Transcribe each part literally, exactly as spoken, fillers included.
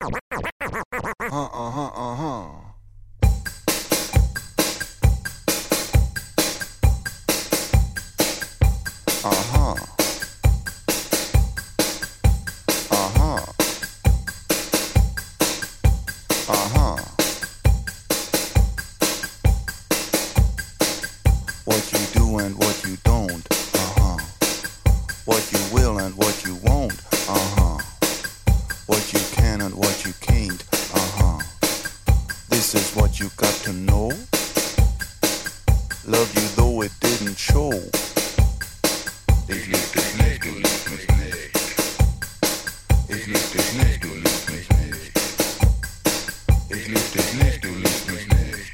Uh-huh, uh-huh. Uh-huh. Uh-huh. Uh-huh. What you do and what you don't, uh-huh. What you will and what you won't, uh-huh. What you can and what you can't, uh-huh. This is what you got to know. Love you though it didn't show. Ich lieb dich nicht, du liebst mich nicht. Ich lieb dich nicht, du liebst mich nicht. Ich lieb dich nicht, du liebst mich nicht.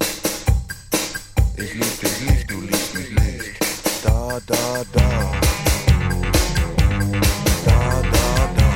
Ich lieb dich nicht, du liebst mich nicht. Da, da, da. Da, da, da.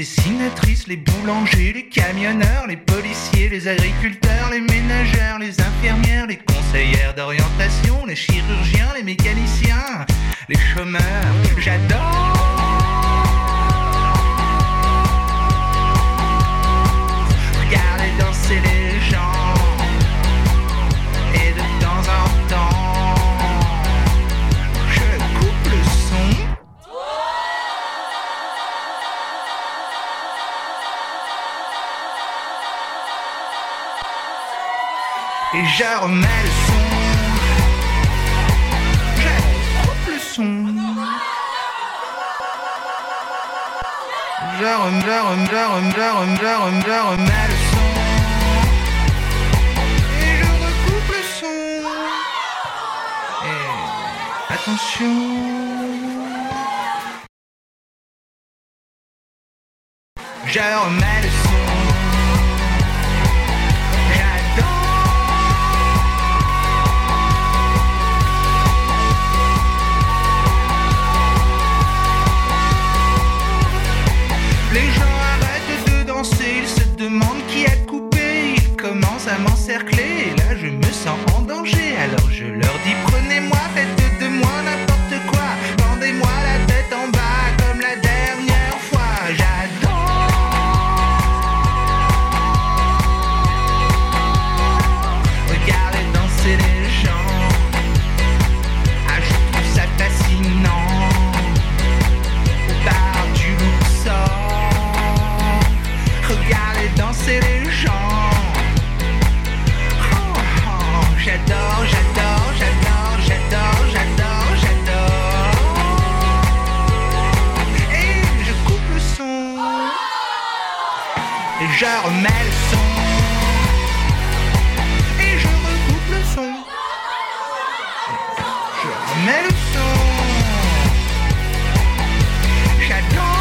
dessinatrices, les boulangers, les camionneurs, les policiers, les agriculteurs, les ménagères, les infirmières, les conseillères d'orientation, les chirurgiens, les mécaniciens, les chômeurs. J'adore. Regardez danser les gens, et de temps en temps, je coupe le son. Et je remets le son, je coupe le son. Je remets, je remets, je remets, je remets, je remets, je remets le son. Et je recoupe le son. Et attention. Je remets le son. À m'encercler, et là je me sens en danger. Alors je leur dis prenez-moi, faites de moi n'importe quoi, pendez-moi la tête en bas comme la dernière fois. J'adore regarder danser les gens. Ah, je trouve ça fascinant. Au bar du Luxor, regarder danser les gens. J'adore, j'adore, j'adore, j'adore, j'adore, j'adore. Et je coupe le son. Et je remets le son. Et je recoupe le son. Je remets le son. J'adore.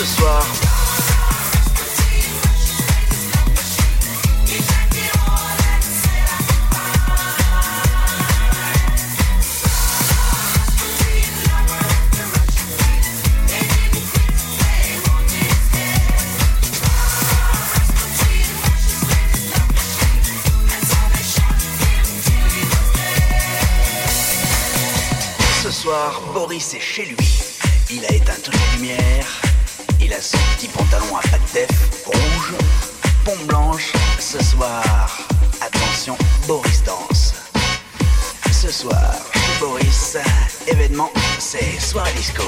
ce soir. Ce soir, Boris est chez lui. Il a éteint toutes les lumières. Il a son petit pantalon à pattes d'œuf rouge, pompe blanche. Ce soir, attention, Boris danse. Ce soir, chez Boris, événement, c'est soirée disco.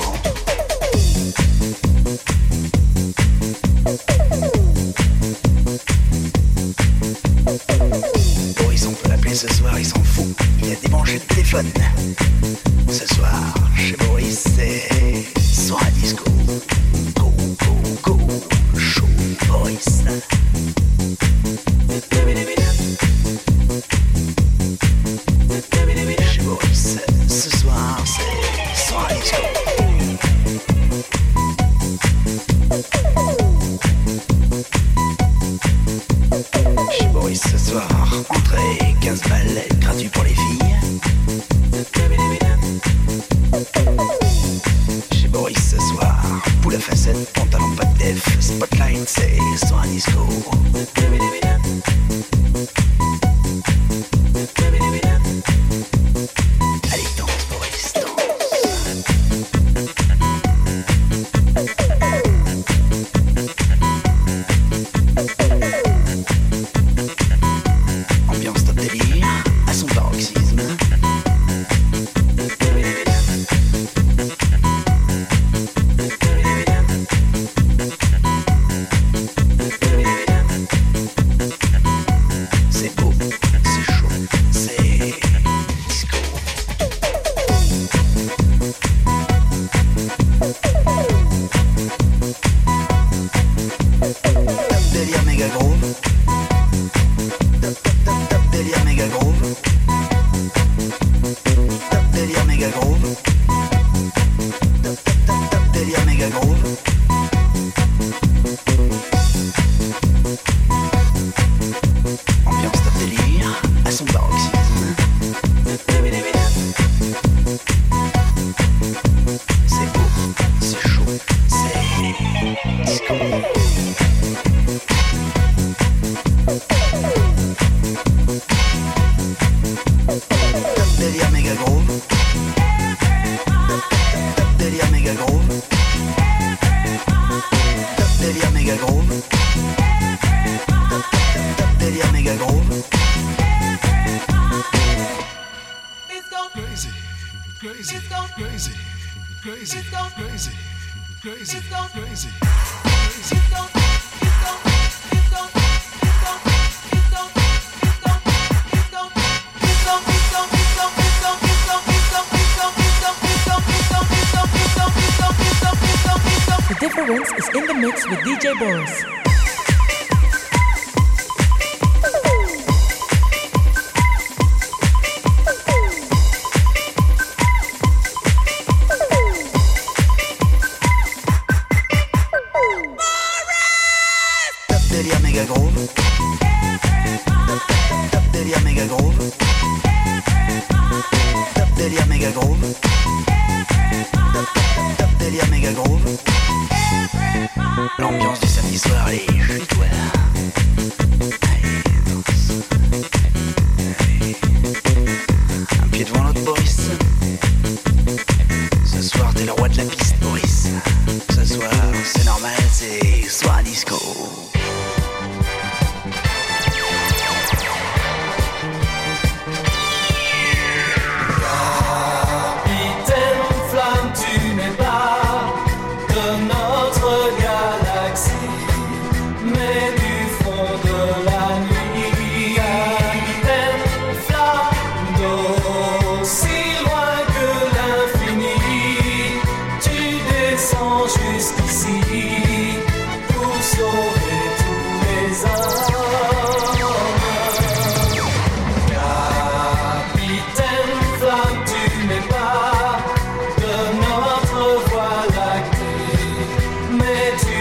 Boris, on peut l'appeler ce soir, il s'en fout. Il a débranché le téléphone. Ce soir, chez Boris, c'est soirée disco. Go, go, go, show Boris. Chez Boris, ce soir, c'est soirée disco. Chez Boris, ce soir, entrée quinze balles, gratuit pour les filles. Chez Boris ce soir, poule à facettes, pantalon pas de def, spotlight, c'est soirée disco. Allez, danse Boris, danse. Ambiance top délire, à son paroxysme. Mais tu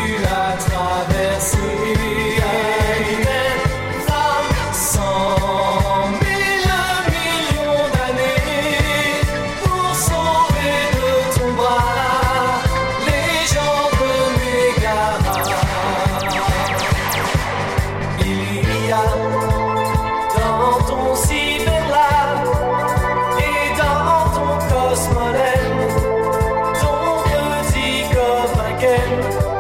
again.